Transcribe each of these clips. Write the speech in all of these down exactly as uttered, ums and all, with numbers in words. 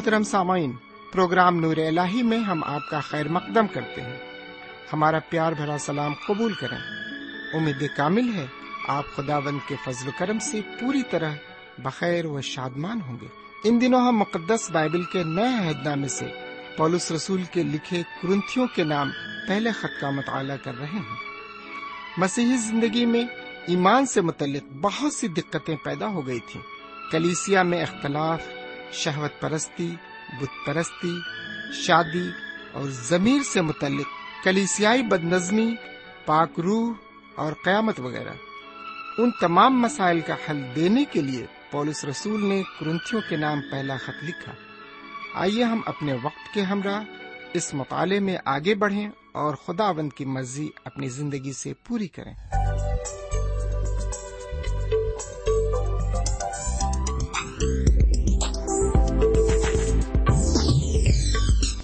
محترم سامعین، پروگرام نور الہی میں ہم آپ کا خیر مقدم کرتے ہیں، ہمارا پیار بھرا سلام قبول کریں۔ امید کامل ہے آپ خداوند کے فضل و کرم سے پوری طرح بخیر و شادمان ہوں گے۔ ان دنوں ہم مقدس بائبل کے نئے عہد نامے سے پولس رسول کے لکھے کرنتھیوں کے نام پہلے خط کا مطالعہ کر رہے ہیں۔ مسیحی زندگی میں ایمان سے متعلق بہت سی دقتیں پیدا ہو گئی تھیں۔ کلیسیا میں اختلاف، شہوت پرستی، بت پرستی، شادی اور ضمیر سے متعلق کلیسیائی بدنظمی، پاک روح اور قیامت وغیرہ، ان تمام مسائل کا حل دینے کے لیے پولس رسول نے کرنتھیوں کے نام پہلا خط لکھا۔ آئیے ہم اپنے وقت کے ہمراہ اس مطالعے میں آگے بڑھیں اور خداوند کی مرضی اپنی زندگی سے پوری کریں۔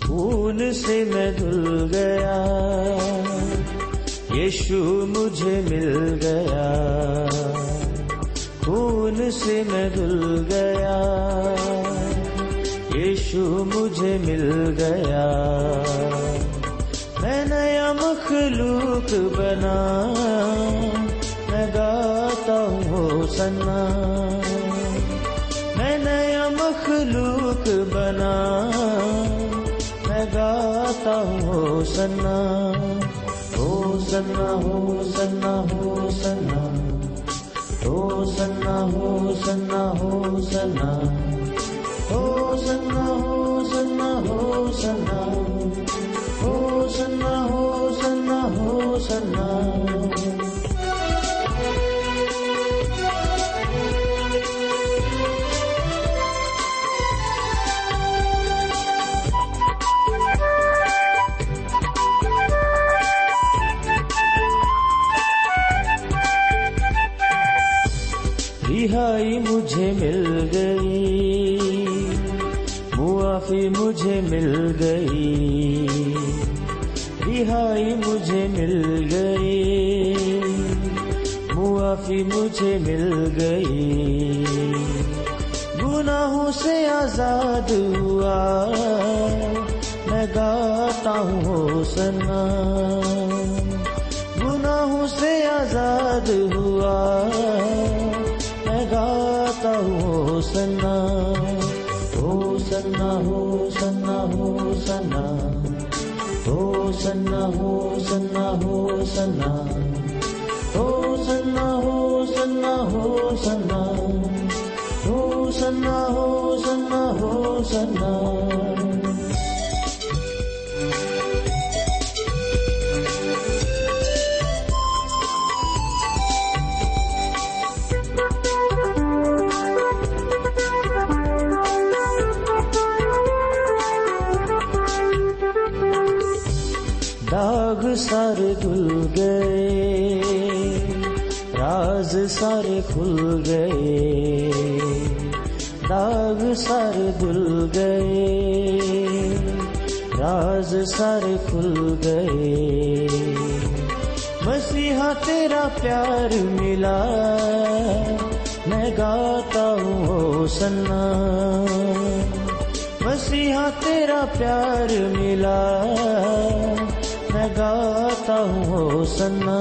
خون سے میں دھل گیا، یشو مجھے مل گیا، خون سے میں دھل گیا، یشو مجھے مل گیا، میں نیا مخلوق بنا، میں گاتا ہوں ہوسنا، میں نیا مخلوق بنا، میں گاتا ہوں ہوسنا، ہوسنا ہوسنا ہوسنا، ہوسنا ہوسنا ہوسنا، ہوسنا ہوسنا ہوسنا، ہوسنا ہوسنا ہوسنا۔ رہائی مجھے مل گئی، معافی مجھے مل گئی، رہائی مجھے مل گئی، معافی مجھے مل گئی، گناہوں سے آزاد ہوا، میں گاتا ہوں ہوسنا، گناہوں سے آزاد ہوا، ہوسنا ہوسنا ہوسنا ہوسنا، ہوسنا ہوسنا ہوسنا، ہوسنا ہوسنا ہوسنا، ہوسنا ہوسنا ہوسنا۔ سارے دھل گئے، راز سارے کھل گئے، داغ سارے دھل گئے، راز سارے کھل گئے، مسیحا تیرا پیار ملا، میں گاتا ہوں ہوسنا، مسیحا تیرا پیار ملا، میں گاتا ہوں ہوسنا،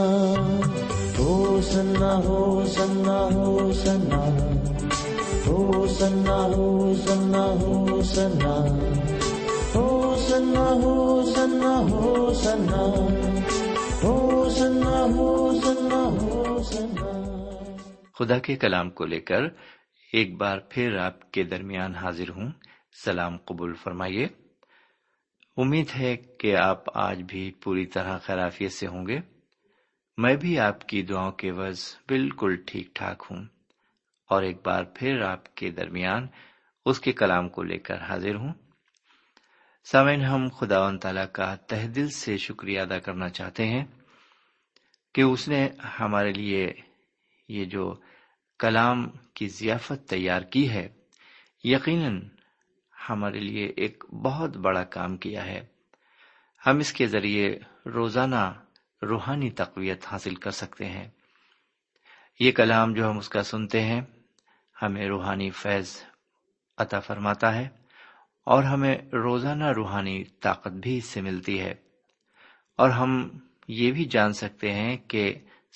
ہوسنا ہوسنا ہوسنا، ہوسنا ہوسنا ہوسنا، ہوسنا ہوسنا ہوسنا، ہوسنا ہوسنا ہوسنا۔ خدا کے کلام کو لے کر ایک بار پھر آپ کے درمیان حاضر ہوں، سلام قبول فرمائیے۔ امید ہے کہ آپ آج بھی پوری طرح خیریت سے ہوں گے۔ میں بھی آپ کی دعاؤں کے عوض بالکل ٹھیک ٹھاک ہوں اور ایک بار پھر آپ کے درمیان اس کے کلام کو لے کر حاضر ہوں۔ سامعین، ہم خداوند تعالیٰ کا تہ دل سے شکریہ ادا کرنا چاہتے ہیں کہ اس نے ہمارے لیے یہ جو کلام کی ضیافت تیار کی ہے، یقیناً ہمارے لیے ایک بہت بڑا کام کیا ہے۔ ہم اس کے ذریعے روزانہ روحانی تقویت حاصل کر سکتے ہیں۔ یہ کلام جو ہم اس کا سنتے ہیں ہمیں روحانی فیض عطا فرماتا ہے اور ہمیں روزانہ روحانی طاقت بھی اس سے ملتی ہے، اور ہم یہ بھی جان سکتے ہیں کہ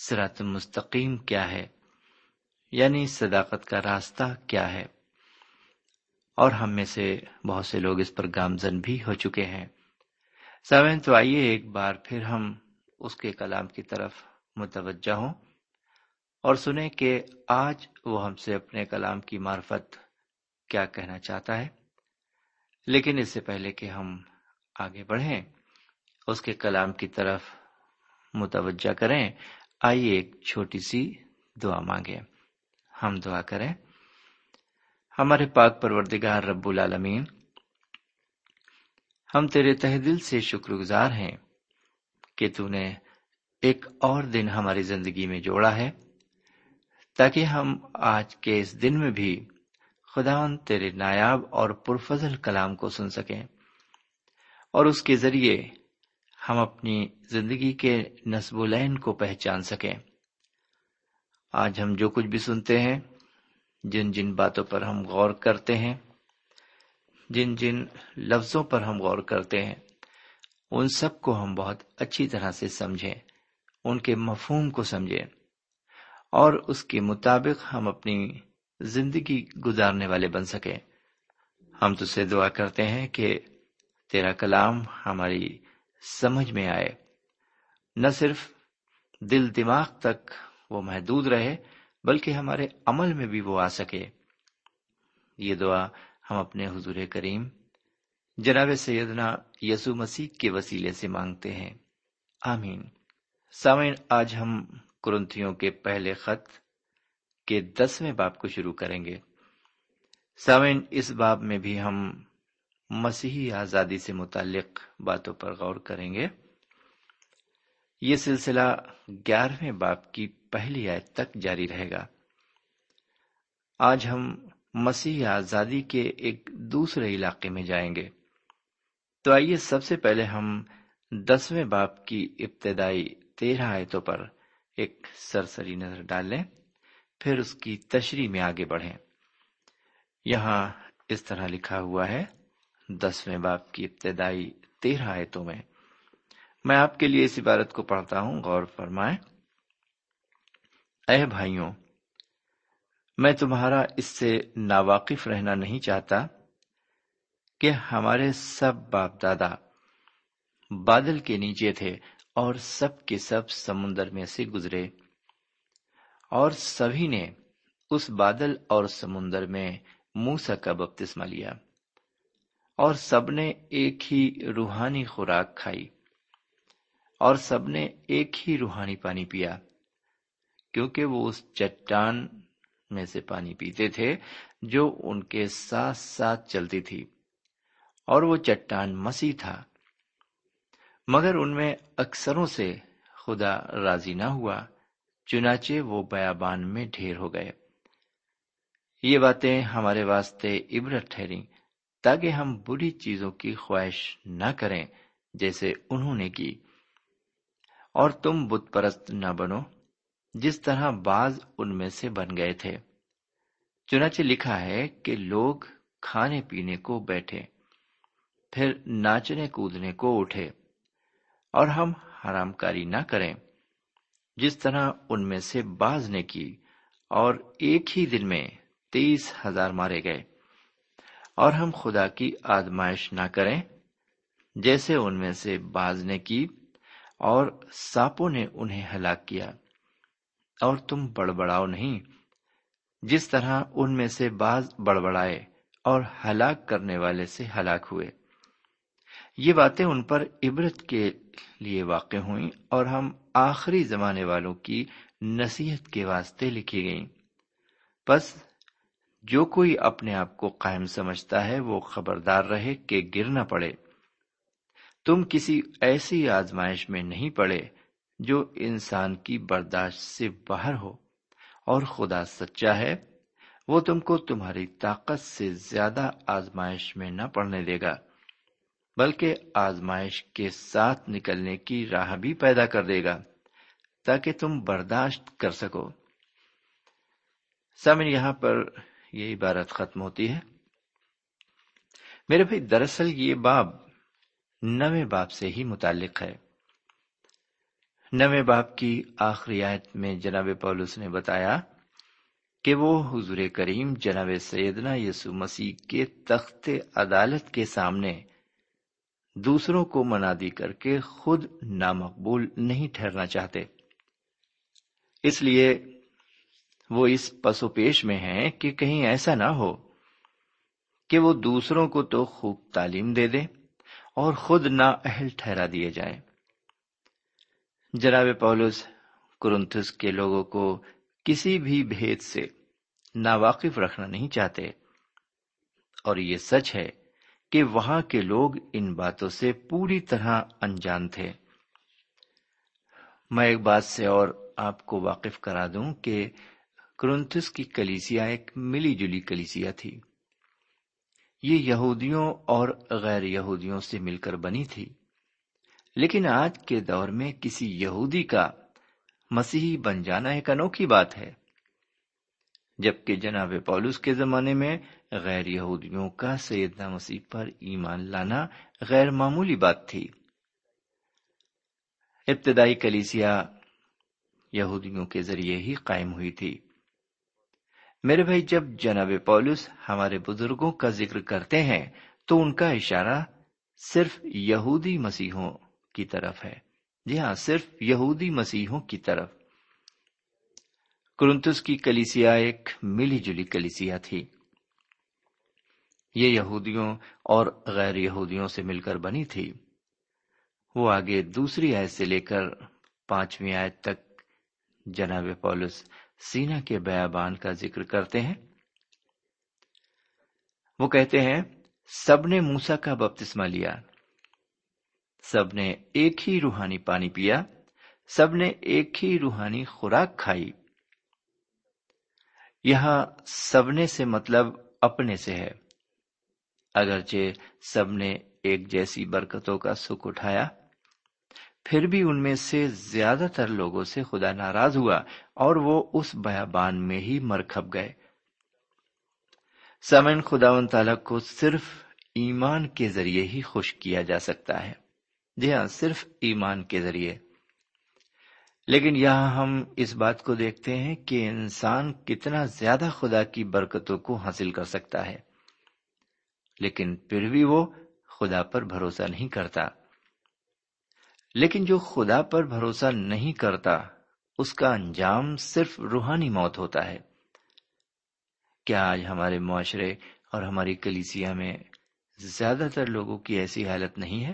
صراط مستقیم کیا ہے، یعنی صداقت کا راستہ کیا ہے، اور ہم میں سے بہت سے لوگ اس پر گامزن بھی ہو چکے ہیں۔ سامعین، تو آئیے ایک بار پھر ہم اس کے کلام کی طرف متوجہ ہوں اور سنیں کہ آج وہ ہم سے اپنے کلام کی معرفت کیا کہنا چاہتا ہے۔ لیکن اس سے پہلے کہ ہم آگے بڑھیں، اس کے کلام کی طرف متوجہ کریں، آئیے ایک چھوٹی سی دعا مانگیں۔ ہم دعا کریں۔ ہمارے پاک پروردگار رب العالمین، ہم تیرے تہ دل سے شکر گزار ہیں کہ تو نے ایک اور دن ہماری زندگی میں جوڑا ہے، تاکہ ہم آج کے اس دن میں بھی خداوند تیرے نایاب اور پرفضل کلام کو سن سکیں، اور اس کے ذریعے ہم اپنی زندگی کے نصب العین کو پہچان سکیں۔ آج ہم جو کچھ بھی سنتے ہیں، جن جن باتوں پر ہم غور کرتے ہیں، جن جن لفظوں پر ہم غور کرتے ہیں، ان سب کو ہم بہت اچھی طرح سے سمجھیں، ان کے مفہوم کو سمجھیں، اور اس کے مطابق ہم اپنی زندگی گزارنے والے بن سکیں۔ ہم تجھ سے دعا کرتے ہیں کہ تیرا کلام ہماری سمجھ میں آئے، نہ صرف دل دماغ تک وہ محدود رہے، بلکہ ہمارے عمل میں بھی وہ آ سکے۔ یہ دعا ہم اپنے حضور کریم جناب سیدنا یسوع مسیح کے وسیلے سے مانگتے ہیں، آمین۔ سامعین، آج ہم کرنتھیوں کے پہلے خط کے دسویں باب کو شروع کریں گے۔ سامعین، اس باب میں بھی ہم مسیحی آزادی سے متعلق باتوں پر غور کریں گے۔ یہ سلسلہ گیارہویں باب کی پہلی آیت تک جاری رہے گا۔ آج ہم مسیحی آزادی کے ایک دوسرے علاقے میں جائیں گے۔ تو آئیے سب سے پہلے ہم دسویں باب کی ابتدائی تیرہ آیتوں پر ایک سرسری نظر ڈال لیں، پھر اس کی تشریح میں آگے بڑھیں۔ یہاں اس طرح لکھا ہوا ہے، دسویں باب کی ابتدائی تیرہ آیتوں میں، میں آپ کے لیے اس عبارت کو پڑھتا ہوں، غور فرمائیں۔ اے بھائیوں، میں تمہارا اس سے ناواقف رہنا نہیں چاہتا کہ ہمارے سب باپ دادا بادل کے نیچے تھے اور سب کے سب سمندر میں سے گزرے، اور سبھی نے اس بادل اور سمندر میں موسیٰ کا بپتسمہ لیا، اور سب نے ایک ہی روحانی خوراک کھائی، اور سب نے ایک ہی روحانی پانی پیا، کیونکہ وہ اس چٹان میں سے پانی پیتے تھے جو ان کے ساتھ ساتھ چلتی تھی، اور وہ چٹان مسیح تھا۔ مگر ان میں اکثروں سے خدا راضی نہ ہوا، چنانچہ وہ بیابان میں ڈھیر ہو گئے۔ یہ باتیں ہمارے واسطے عبرت ٹھہریں، تاکہ ہم بری چیزوں کی خواہش نہ کریں جیسے انہوں نے کی، اور تم بت پرست نہ بنو جس طرح بعض ان میں سے بن گئے تھے۔ چنانچہ لکھا ہے کہ لوگ کھانے پینے کو بیٹھے، پھر ناچنے کودنے کو اٹھے، اور ہم حرام کاری نہ کریں جس طرح ان میں سے بعض نے کی، اور ایک ہی دن میں تیس ہزار مارے گئے۔ اور ہم خدا کی آزمائش نہ کریں جیسے ان میں سے بعض نے کی، اور سانپوں نے انہیں ہلاک کیا۔ اور تم بڑبڑاؤ نہیں جس طرح ان میں سے بعض بڑبڑائے اور ہلاک کرنے والے سے ہلاک ہوئے۔ یہ باتیں ان پر عبرت کے لیے واقع ہوئیں، اور ہم آخری زمانے والوں کی نصیحت کے واسطے لکھی گئیں۔ پس جو کوئی اپنے آپ کو قائم سمجھتا ہے وہ خبردار رہے کہ گر نہ پڑے۔ تم کسی ایسی آزمائش میں نہیں پڑے جو انسان کی برداشت سے باہر ہو، اور خدا سچا ہے، وہ تم کو تمہاری طاقت سے زیادہ آزمائش میں نہ پڑنے دے گا، بلکہ آزمائش کے ساتھ نکلنے کی راہ بھی پیدا کر دے گا، تاکہ تم برداشت کر سکو۔ سامنے یہاں پر یہ عبارت ختم ہوتی ہے۔ میرے بھائی دراصل یہ باب نویں باب سے ہی متعلق ہے۔ نویں باب کی آخری آیت میں جناب پولس نے بتایا کہ وہ حضور کریم جناب سیدنا یسوع مسیح کے تخت عدالت کے سامنے دوسروں کو منادی کر کے خود نامقبول نہیں ٹھہرنا چاہتے، اس لیے وہ اس پس و پیش میں ہیں کہ کہیں ایسا نہ ہو کہ وہ دوسروں کو تو خوب تعلیم دے دیں اور خود نااہل ٹھہرا دیے جائیں۔ جناب پولس کرنتھس کے لوگوں کو کسی بھی بھید سے ناواقف رکھنا نہیں چاہتے، اور یہ سچ ہے کہ وہاں کے لوگ ان باتوں سے پوری طرح انجان تھے۔ میں ایک بات سے اور آپ کو واقف کرا دوں کہ کرنتھس کی کلیسیا ایک ملی جلی کلیسیا تھی۔ یہ یہودیوں اور غیر یہودیوں سے مل کر بنی تھی، لیکن آج کے دور میں کسی یہودی کا مسیحی بن جانا ایک انوکھی بات ہے، جبکہ جناب پولس کے زمانے میں غیر یہودیوں کا سیدنا مسیح پر ایمان لانا غیر معمولی بات تھی۔ ابتدائی کلیسیا یہودیوں کے ذریعے ہی قائم ہوئی تھی۔ میرے بھائی جب جناب پولس ہمارے بزرگوں کا ذکر کرتے ہیں تو ان کا اشارہ صرف یہودی مسیحوں کی طرف ہے، جی ہاں، صرف یہودی مسیحوں کی طرف۔ کرنتھس کی کلیسیا ایک ملی جلی کلیسیا تھی، یہ یہودیوں اور غیر یہودیوں سے مل کر بنی تھی۔ وہ آگے دوسری آیت سے لے کر پانچویں آیت تک جناب پولس سینا کے بیابان کا ذکر کرتے ہیں۔ وہ کہتے ہیں سب نے موسیٰ کا بپتسمہ لیا، سب نے ایک ہی روحانی پانی پیا، سب نے ایک ہی روحانی خوراک کھائی۔ یہاں سب نے سے مطلب اپنے سے ہے۔ اگرچہ سب نے ایک جیسی برکتوں کا سکھ اٹھایا، پھر بھی ان میں سے زیادہ تر لوگوں سے خدا ناراض ہوا اور وہ اس بیابان میں ہی مرکھپ گئے۔ سامعین، خداوند تعالیٰ کو صرف ایمان کے ذریعے ہی خوش کیا جا سکتا ہے، جی ہاں، صرف ایمان کے ذریعے۔ لیکن یہاں ہم اس بات کو دیکھتے ہیں کہ انسان کتنا زیادہ خدا کی برکتوں کو حاصل کر سکتا ہے، لیکن پھر بھی وہ خدا پر بھروسہ نہیں کرتا۔ لیکن جو خدا پر بھروسہ نہیں کرتا اس کا انجام صرف روحانی موت ہوتا ہے۔ کیا آج ہمارے معاشرے اور ہماری کلیسیا میں زیادہ تر لوگوں کی ایسی حالت نہیں ہے؟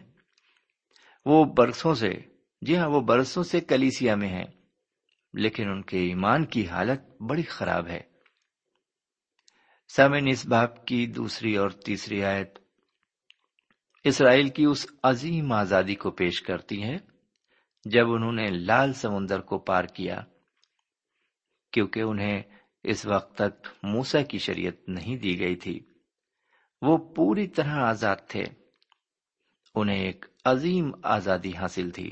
وہ برسوں سے جی ہاں وہ برسوں سے کلیسیا میں ہیں، لیکن ان کے ایمان کی حالت بڑی خراب ہے۔ سامعین، اس باب کی دوسری اور تیسری آیت اسرائیل کی اس عظیم آزادی کو پیش کرتی ہے جب انہوں نے لال سمندر کو پار کیا، کیونکہ انہیں اس وقت تک موسیٰ کی شریعت نہیں دی گئی تھی۔ وہ پوری طرح آزاد تھے، انہیں ایک عظیم آزادی حاصل تھی،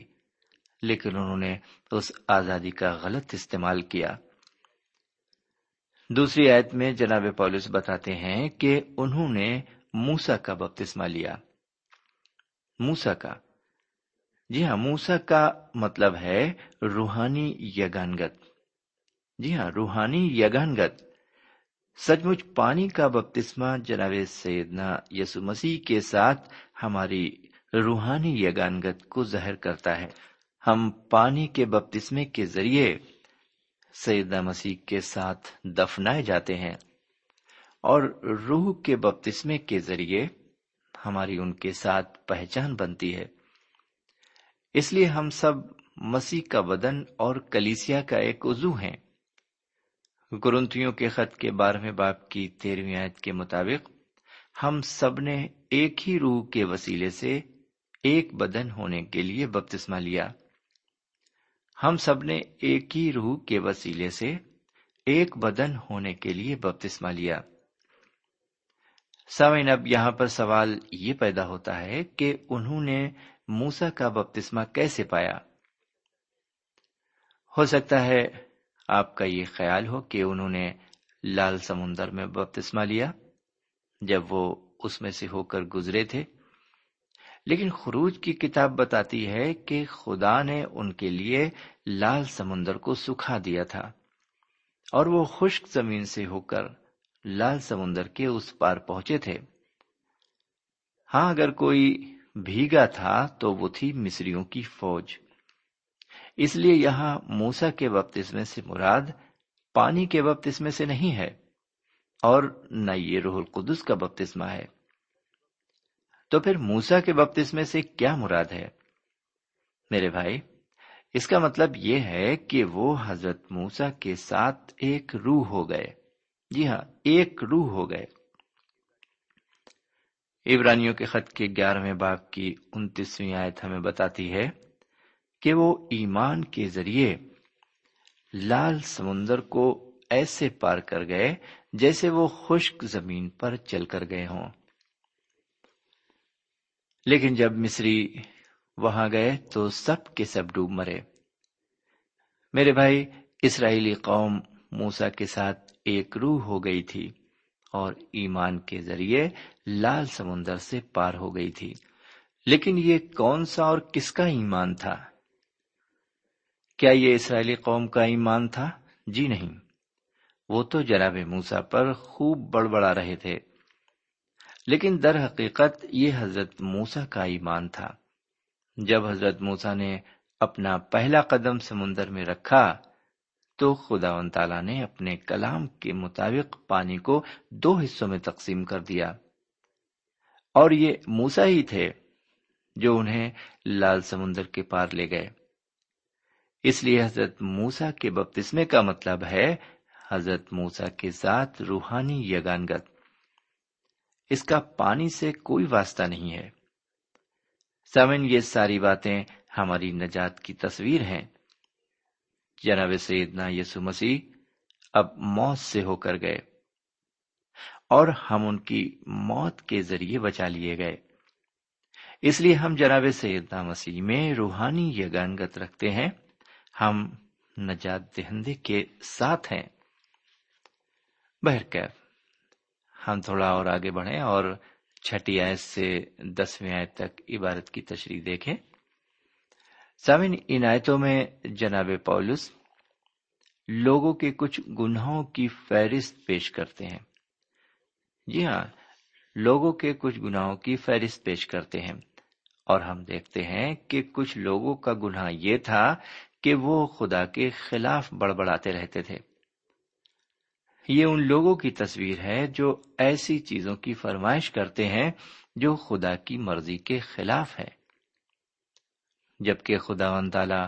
لیکن انہوں نے اس آزادی کا غلط استعمال کیا۔ دوسری آیت میں جناب پولس بتاتے ہیں کہ انہوں نے موسیٰ کا بپتسمہ لیا۔ موسیٰ کا، جی ہاں، موسیٰ کا مطلب ہے روحانی یگانگت، جی ہاں، روحانی یگانگت۔ سچ مچ پانی کا بپتسمہ جناب سیدنا یسوع مسیح کے ساتھ ہماری روحانی یگانگت کو ظاہر کرتا ہے۔ ہم پانی کے بپتسمے کے ذریعے سیدنا مسیح کے ساتھ دفنائے جاتے ہیں، اور روح کے بپتسمے کے ذریعے ہماری ان کے ساتھ پہچان بنتی ہے۔ اس لیے ہم سب مسیح کا بدن اور کلیسیا کا ایک عضو ہیں۔ کرنتھیوں کے خط کے بارہویں باب کی تیرہویں آیت کے مطابق ہم سب نے ایک ہی روح کے وسیلے سے ایک بدن ہونے کے لیے بپتسمہ لیا۔ ہم سب نے ایک ہی روح کے وسیلے سے ایک بدن ہونے کے لیے بپتسمہ لیا۔ سامعین، اب یہاں پر سوال یہ پیدا ہوتا ہے کہ انہوں نے موسیٰ کا بپتسمہ کیسے پایا؟ ہو سکتا ہے آپ کا یہ خیال ہو کہ انہوں نے لال سمندر میں بپتسمہ لیا جب وہ اس میں سے ہو کر گزرے تھے، لیکن خروج کی کتاب بتاتی ہے کہ خدا نے ان کے لیے لال سمندر کو سکھا دیا تھا اور وہ خشک زمین سے ہو کر لال سمندر کے اس پار پہنچے تھے۔ ہاں، اگر کوئی بھیگا تھا تو وہ تھی مصریوں کی فوج، اس لیے یہاں موسیٰ کے بپتسمے سے مراد پانی کے بپتسمے سے نہیں ہے، اور نہ یہ روح القدس کا بپتسمہ ہے۔ تو پھر موسیٰ کے بپتسمے سے کیا مراد ہے؟ میرے بھائی، اس کا مطلب یہ ہے کہ وہ حضرت موسیٰ کے ساتھ ایک روح ہو گئے۔ جی ہاں، ایک روح ہو گئے۔ عبرانیوں کے خط کے گیارہویں باب کی انتیسویں آیت ہمیں بتاتی ہے کہ وہ ایمان کے ذریعے لال سمندر کو ایسے پار کر گئے جیسے وہ خشک زمین پر چل کر گئے ہوں۔ لیکن جب مصری وہاں گئے تو سب کے سب ڈوب مرے۔ میرے بھائی، اسرائیلی قوم موسیٰ کے ساتھ ایک روح ہو گئی تھی اور ایمان کے ذریعے لال سمندر سے پار ہو گئی تھی، لیکن یہ کون سا اور کس کا ایمان تھا؟ کیا یہ اسرائیلی قوم کا ایمان تھا؟ جی نہیں، وہ تو جناب موسیٰ پر خوب بڑبڑا رہے تھے، لیکن در حقیقت یہ حضرت موسیٰ کا ایمان تھا۔ جب حضرت موسیٰ نے اپنا پہلا قدم سمندر میں رکھا تو خداوند تعالیٰ نے اپنے کلام کے مطابق پانی کو دو حصوں میں تقسیم کر دیا، اور یہ موسیٰ ہی تھے جو انہیں لال سمندر کے پار لے گئے۔ اس لیے حضرت موسیٰ کے بپتسمے کا مطلب ہے حضرت موسیٰ کے ساتھ روحانی یگانگت۔ اس کا پانی سے کوئی واسطہ نہیں ہے۔ سامن، یہ ساری باتیں ہماری نجات کی تصویر ہیں۔ جناب سیدنا یسوع مسیح اب موت سے ہو کر گئے اور ہم ان کی موت کے ذریعے بچا لیے گئے، اس لیے ہم جناب سیدنا مسیح میں روحانی یگانگت رکھتے ہیں، ہم نجات دہندے کے ساتھ ہیں۔ بہرکیف ہم تھوڑا اور آگے بڑھیں اور چھٹی آیت سے دسویں آیت تک عبارت کی تشریح دیکھیں۔ سامعین، ان آیتوں میں جناب پولس لوگوں کے کچھ گناہوں کی فہرست پیش کرتے ہیں۔ جی ہاں، لوگوں کے کچھ گناہوں کی فہرست پیش کرتے ہیں، اور ہم دیکھتے ہیں کہ کچھ لوگوں کا گناہ یہ تھا کہ وہ خدا کے خلاف بڑبڑاتے رہتے تھے۔ یہ ان لوگوں کی تصویر ہے جو ایسی چیزوں کی فرمائش کرتے ہیں جو خدا کی مرضی کے خلاف ہے، جبکہ خداوند تعالیٰ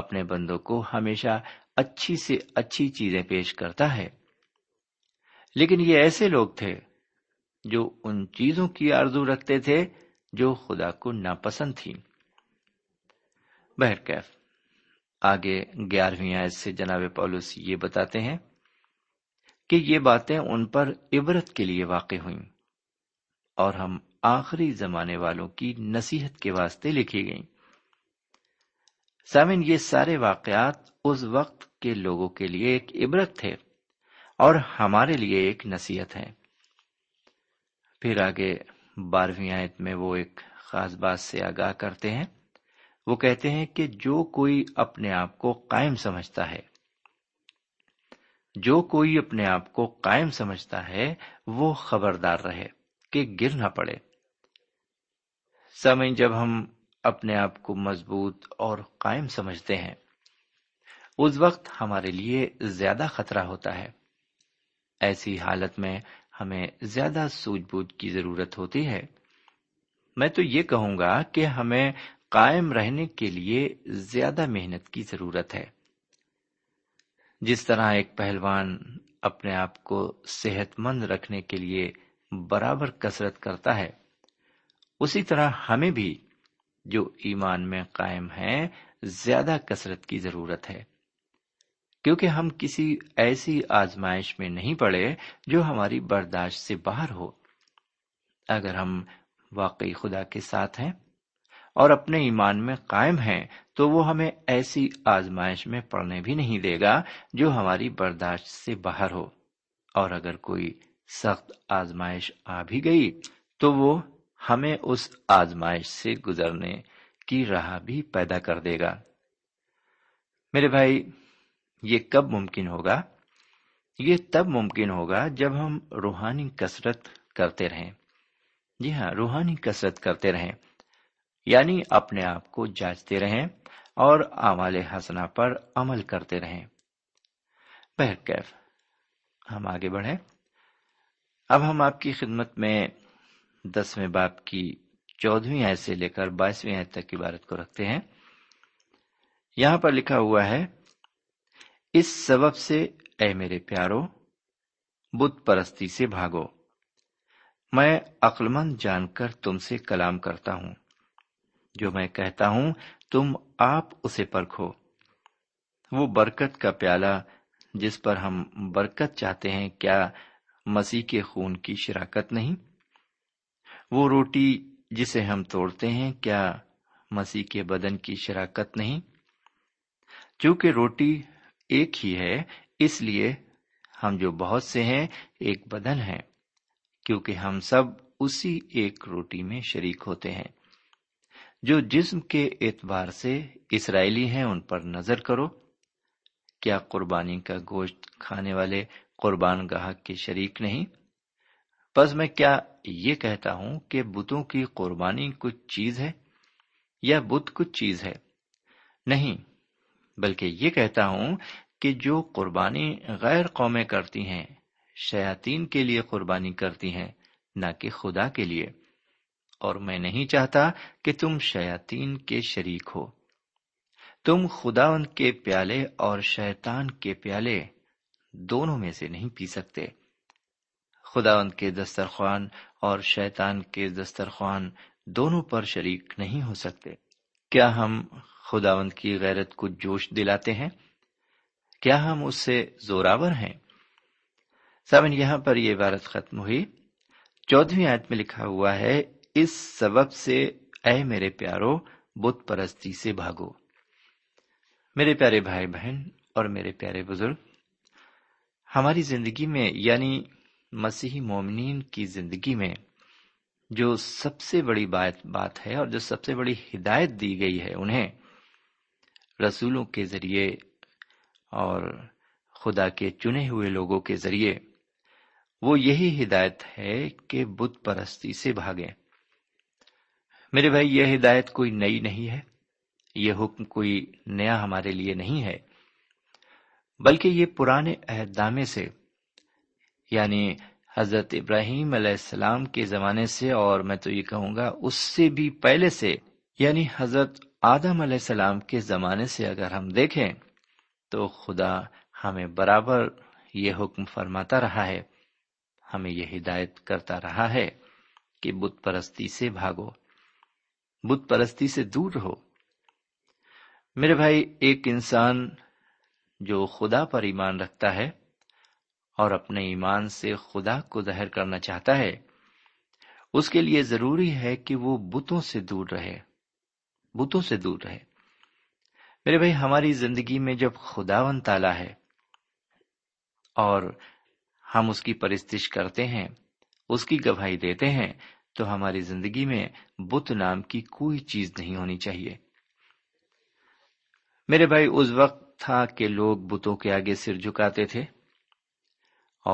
اپنے بندوں کو ہمیشہ اچھی سے اچھی چیزیں پیش کرتا ہے، لیکن یہ ایسے لوگ تھے جو ان چیزوں کی آرزو رکھتے تھے جو خدا کو ناپسند تھیں۔ بہرکیف آگے گیارہویں آیت سے جناب پولس یہ بتاتے ہیں کہ یہ باتیں ان پر عبرت کے لیے واقع ہوئیں اور ہم آخری زمانے والوں کی نصیحت کے واسطے لکھی گئیں۔ سامعین، یہ سارے واقعات اس وقت کے لوگوں کے لیے ایک عبرت تھے اور ہمارے لیے ایک نصیحت ہے۔ پھر آگے بارہویں آیت میں وہ ایک خاص بات سے آگاہ کرتے ہیں۔ وہ کہتے ہیں کہ جو کوئی اپنے آپ کو قائم سمجھتا ہے جو کوئی اپنے آپ کو قائم سمجھتا ہے وہ خبردار رہے کہ گر نہ پڑے۔ سامعین، جب ہم اپنے آپ کو مضبوط اور قائم سمجھتے ہیں اس وقت ہمارے لیے زیادہ خطرہ ہوتا ہے۔ ایسی حالت میں ہمیں زیادہ سوجھ بوجھ کی ضرورت ہوتی ہے۔ میں تو یہ کہوں گا کہ ہمیں قائم رہنے کے لیے زیادہ محنت کی ضرورت ہے۔ جس طرح ایک پہلوان اپنے آپ کو صحت مند رکھنے کے لیے برابر کسرت کرتا ہے، اسی طرح ہمیں بھی جو ایمان میں قائم ہیں زیادہ کسرت کی ضرورت ہے، کیونکہ ہم کسی ایسی آزمائش میں نہیں پڑے جو ہماری برداشت سے باہر ہو۔ اگر ہم واقعی خدا کے ساتھ ہیں اور اپنے ایمان میں قائم ہیں تو وہ ہمیں ایسی آزمائش میں پڑنے بھی نہیں دے گا جو ہماری برداشت سے باہر ہو، اور اگر کوئی سخت آزمائش آ بھی گئی تو وہ ہمیں اس آزمائش سے گزرنے کی راہ بھی پیدا کر دے گا۔ میرے بھائی، یہ کب ممکن ہوگا؟ یہ تب ممکن ہوگا جب ہم روحانی کثرت کرتے رہیں۔ جی ہاں، روحانی کثرت کرتے رہیں، یعنی اپنے آپ کو جانچتے رہیں اور اعمال حسنہ پر عمل کرتے رہیں۔ بہرکیف ہم آگے بڑھیں۔ اب ہم آپ کی خدمت میں دسویں باب کی چودھویں آیت سے لے کر بائیسویں آیت تک کی عبارت کو رکھتے ہیں۔ یہاں پر لکھا ہوا ہے، اس سبب سے اے میرے پیارو، بت پرستی سے بھاگو، میں عقلمند جان کر تم سے کلام کرتا ہوں، جو میں کہتا ہوں تم آپ اسے پرکھو۔ وہ برکت کا پیالہ جس پر ہم برکت چاہتے ہیں، کیا مسیح کے خون کی شراکت نہیں؟ وہ روٹی جسے ہم توڑتے ہیں، کیا مسیح کے بدن کی شراکت نہیں؟ چونکہ روٹی ایک ہی ہے، اس لیے ہم جو بہت سے ہیں ایک بدن ہیں، کیونکہ ہم سب اسی ایک روٹی میں شریک ہوتے ہیں۔ جو جسم کے اعتبار سے اسرائیلی ہیں، ان پر نظر کرو، کیا قربانی کا گوشت کھانے والے قربان گاہ کے شریک نہیں؟ پس میں کیا یہ کہتا ہوں کہ بتوں کی قربانی کچھ چیز ہے یا بت کچھ چیز ہے؟ نہیں، بلکہ یہ کہتا ہوں کہ جو قربانی غیر قومیں کرتی ہیں، شیاطین کے لیے قربانی کرتی ہیں، نہ کہ خدا کے لیے، اور میں نہیں چاہتا کہ تم شیاطین کے شریک ہو۔ تم خدا ان کے پیالے اور شیطان کے پیالے دونوں میں سے نہیں پی سکتے۔ خداوند کے دسترخوان اور شیطان کے دسترخوان دونوں پر شریک نہیں ہو سکتے۔ کیا ہم خداوند کی غیرت کو جوش دلاتے ہیں؟ کیا ہم اس سے زوراور ہیں؟ سامن، یہاں پر یہ عبارت ختم ہوئی۔ چودھویں آیت میں لکھا ہوا ہے، اس سبب سے اے میرے پیارو، بت پرستی سے بھاگو۔ میرے پیارے بھائی بہن اور میرے پیارے بزرگ، ہماری زندگی میں، یعنی مسیحی مومنین کی زندگی میں، جو سب سے بڑی بات بات ہے اور جو سب سے بڑی ہدایت دی گئی ہے انہیں رسولوں کے ذریعے اور خدا کے چنے ہوئے لوگوں کے ذریعے، وہ یہی ہدایت ہے کہ بت پرستی سے بھاگیں۔ میرے بھائی، یہ ہدایت کوئی نئی نہیں ہے، یہ حکم کوئی نیا ہمارے لیے نہیں ہے، بلکہ یہ پرانے عہد نامے سے، یعنی حضرت ابراہیم علیہ السلام کے زمانے سے، اور میں تو یہ کہوں گا اس سے بھی پہلے سے، یعنی حضرت آدم علیہ السلام کے زمانے سے اگر ہم دیکھیں تو خدا ہمیں برابر یہ حکم فرماتا رہا ہے، ہمیں یہ ہدایت کرتا رہا ہے کہ بت پرستی سے بھاگو، بت پرستی سے دور رہو۔ میرے بھائی، ایک انسان جو خدا پر ایمان رکھتا ہے اور اپنے ایمان سے خدا کو ظاہر کرنا چاہتا ہے، اس کے لیے ضروری ہے کہ وہ بتوں سے دور رہے، بتوں سے دور رہے۔ میرے بھائی، ہماری زندگی میں جب خداوند تعالی ہے اور ہم اس کی پرستش کرتے ہیں، اس کی گواہی دیتے ہیں، تو ہماری زندگی میں بت نام کی کوئی چیز نہیں ہونی چاہیے۔ میرے بھائی، اس وقت تھا کہ لوگ بتوں کے آگے سر جھکاتے تھے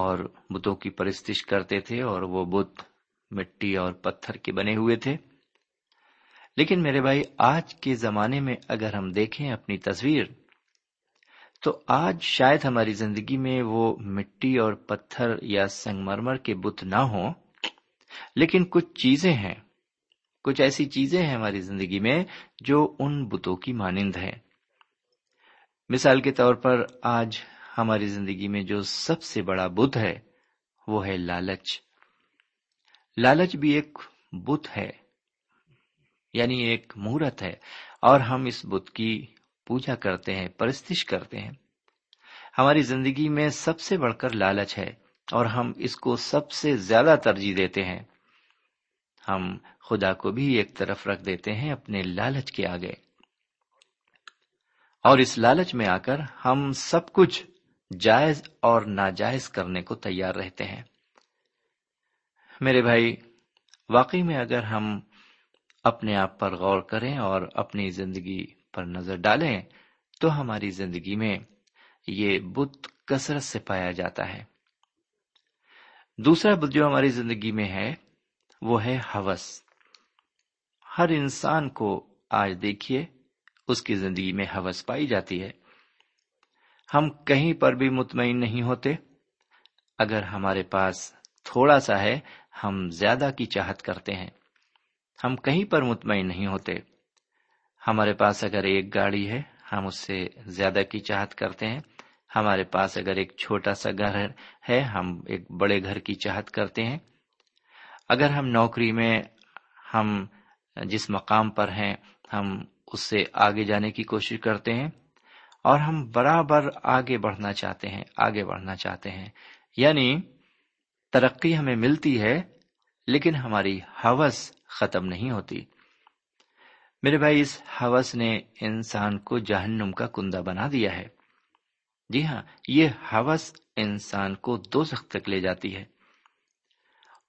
اور بتوں کی پرستش کرتے تھے، اور وہ بت مٹی اور پتھر کے بنے ہوئے تھے۔ لیکن میرے بھائی، آج کے زمانے میں اگر ہم دیکھیں اپنی تصویر، تو آج شاید ہماری زندگی میں وہ مٹی اور پتھر یا سنگ مرمر کے بت نہ ہوں، لیکن کچھ چیزیں ہیں، کچھ ایسی چیزیں ہیں ہماری زندگی میں جو ان بتوں کی مانند ہیں۔ مثال کے طور پر، آج ہماری زندگی میں جو سب سے بڑا بت ہے وہ ہے لالچ۔ لالچ بھی ایک بت ہے، یعنی ایک مورت ہے، اور ہم اس بت کی پوجا کرتے ہیں، پرستش کرتے ہیں۔ ہماری زندگی میں سب سے بڑھ کر لالچ ہے اور ہم اس کو سب سے زیادہ ترجیح دیتے ہیں۔ ہم خدا کو بھی ایک طرف رکھ دیتے ہیں اپنے لالچ کے آگے، اور اس لالچ میں آ کر ہم سب کچھ جائز اور ناجائز کرنے کو تیار رہتے ہیں۔ میرے بھائی، واقعی میں اگر ہم اپنے آپ پر غور کریں اور اپنی زندگی پر نظر ڈالیں تو ہماری زندگی میں یہ بت کثرت سے پایا جاتا ہے۔ دوسرا بت جو ہماری زندگی میں ہے وہ ہے ہوس۔ ہر انسان کو آج دیکھیے اس کی زندگی میں ہوس پائی جاتی ہے۔ ہم کہیں پر بھی مطمئن نہیں ہوتے، اگر ہمارے پاس تھوڑا سا ہے ہم زیادہ کی چاہت کرتے ہیں، ہم کہیں پر مطمئن نہیں ہوتے۔ ہمارے پاس اگر ایک گاڑی ہے ہم اس سے زیادہ کی چاہت کرتے ہیں، ہمارے پاس اگر ایک چھوٹا سا گھر ہے ہم ایک بڑے گھر کی چاہت کرتے ہیں، اگر ہم نوکری میں ہم جس مقام پر ہیں ہم اس سے آگے جانے کی کوشش کرتے ہیں اور ہم برابر آگے بڑھنا چاہتے ہیں آگے بڑھنا چاہتے ہیں یعنی ترقی ہمیں ملتی ہے لیکن ہماری ہوس ختم نہیں ہوتی۔ میرے بھائی، اس ہوس نے انسان کو جہنم کا کندہ بنا دیا ہے۔ جی ہاں، یہ ہوس انسان کو دوزخ تک لے جاتی ہے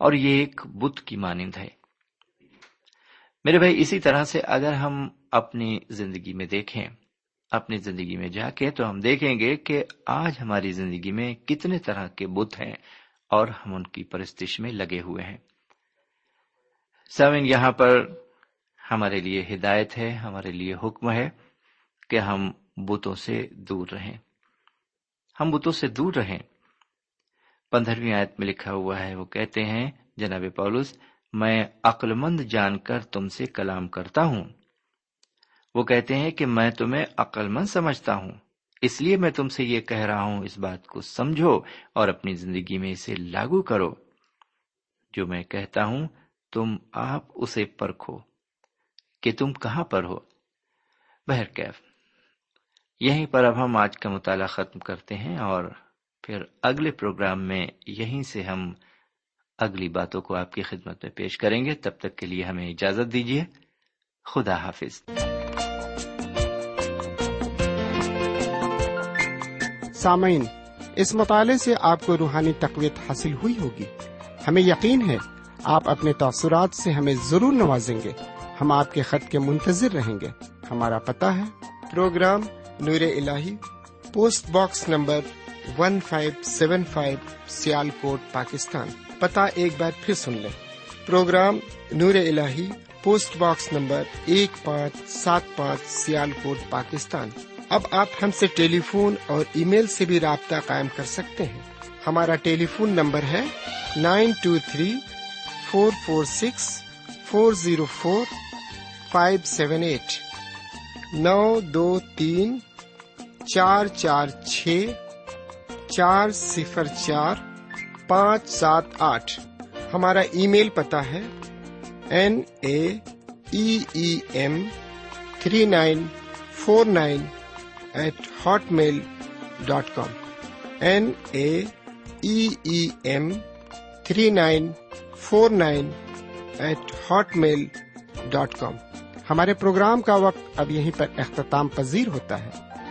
اور یہ ایک بت کی مانند ہے۔ میرے بھائی، اسی طرح سے اگر ہم اپنی زندگی میں دیکھیں اپنی زندگی میں جا کے تو ہم دیکھیں گے کہ آج ہماری زندگی میں کتنے طرح کے بت ہیں اور ہم ان کی پرستش میں لگے ہوئے ہیں۔ سامعین، یہاں پر ہمارے لیے ہدایت ہے، ہمارے لیے حکم ہے کہ ہم بتوں سے دور رہیں ہم بتوں سے دور رہیں پندرہویں آیت میں لکھا ہوا ہے، وہ کہتے ہیں جناب پولس، میں عقل مند جان کر تم سے کلام کرتا ہوں۔ وہ کہتے ہیں کہ میں تمہیں عقل مند سمجھتا ہوں، اس لیے میں تم سے یہ کہہ رہا ہوں، اس بات کو سمجھو اور اپنی زندگی میں اسے لاگو کرو۔ جو میں کہتا ہوں تم آپ اسے پرکھو کہ تم کہاں پر ہو۔ بہرکیف، یہیں پر اب ہم آج کا مطالعہ ختم کرتے ہیں اور پھر اگلے پروگرام میں یہیں سے ہم اگلی باتوں کو آپ کی خدمت میں پیش کریں گے۔ تب تک کے لیے ہمیں اجازت دیجیے، خدا حافظ۔ سامعین، اس مطالعے سے آپ کو روحانی تقویت حاصل ہوئی ہوگی، ہمیں یقین ہے آپ اپنے تاثرات سے ہمیں ضرور نوازیں گے۔ ہم آپ کے خط کے منتظر رہیں گے۔ ہمارا پتہ ہے، پروگرام نور الہی، post box number one five seven five, Sialkot, Pakistan. پتہ ایک بار پھر سن لیں، پروگرام نور الہی، پوسٹ باکس نمبر ایک پانچ سات پانچ، سیال کوٹ، پاکستان۔ اب آپ ہم سے ٹیلی فون اور ای میل سے بھی رابطہ قائم کر سکتے ہیں۔ ہمارا ٹیلی فون نمبر ہے nine two three four four six four zero four five seven eight, نو دو تین چار چار چھ چار صفر چار پانچ سات آٹھ۔ ہمارا ای میل پتہ ہے N A E M three nine four nine eight hotmail dot com, N A E M three nine four nine eight hotmail dot com. ہمارے پروگرام کا وقت اب یہیں پر اختتام پذیر ہوتا ہے۔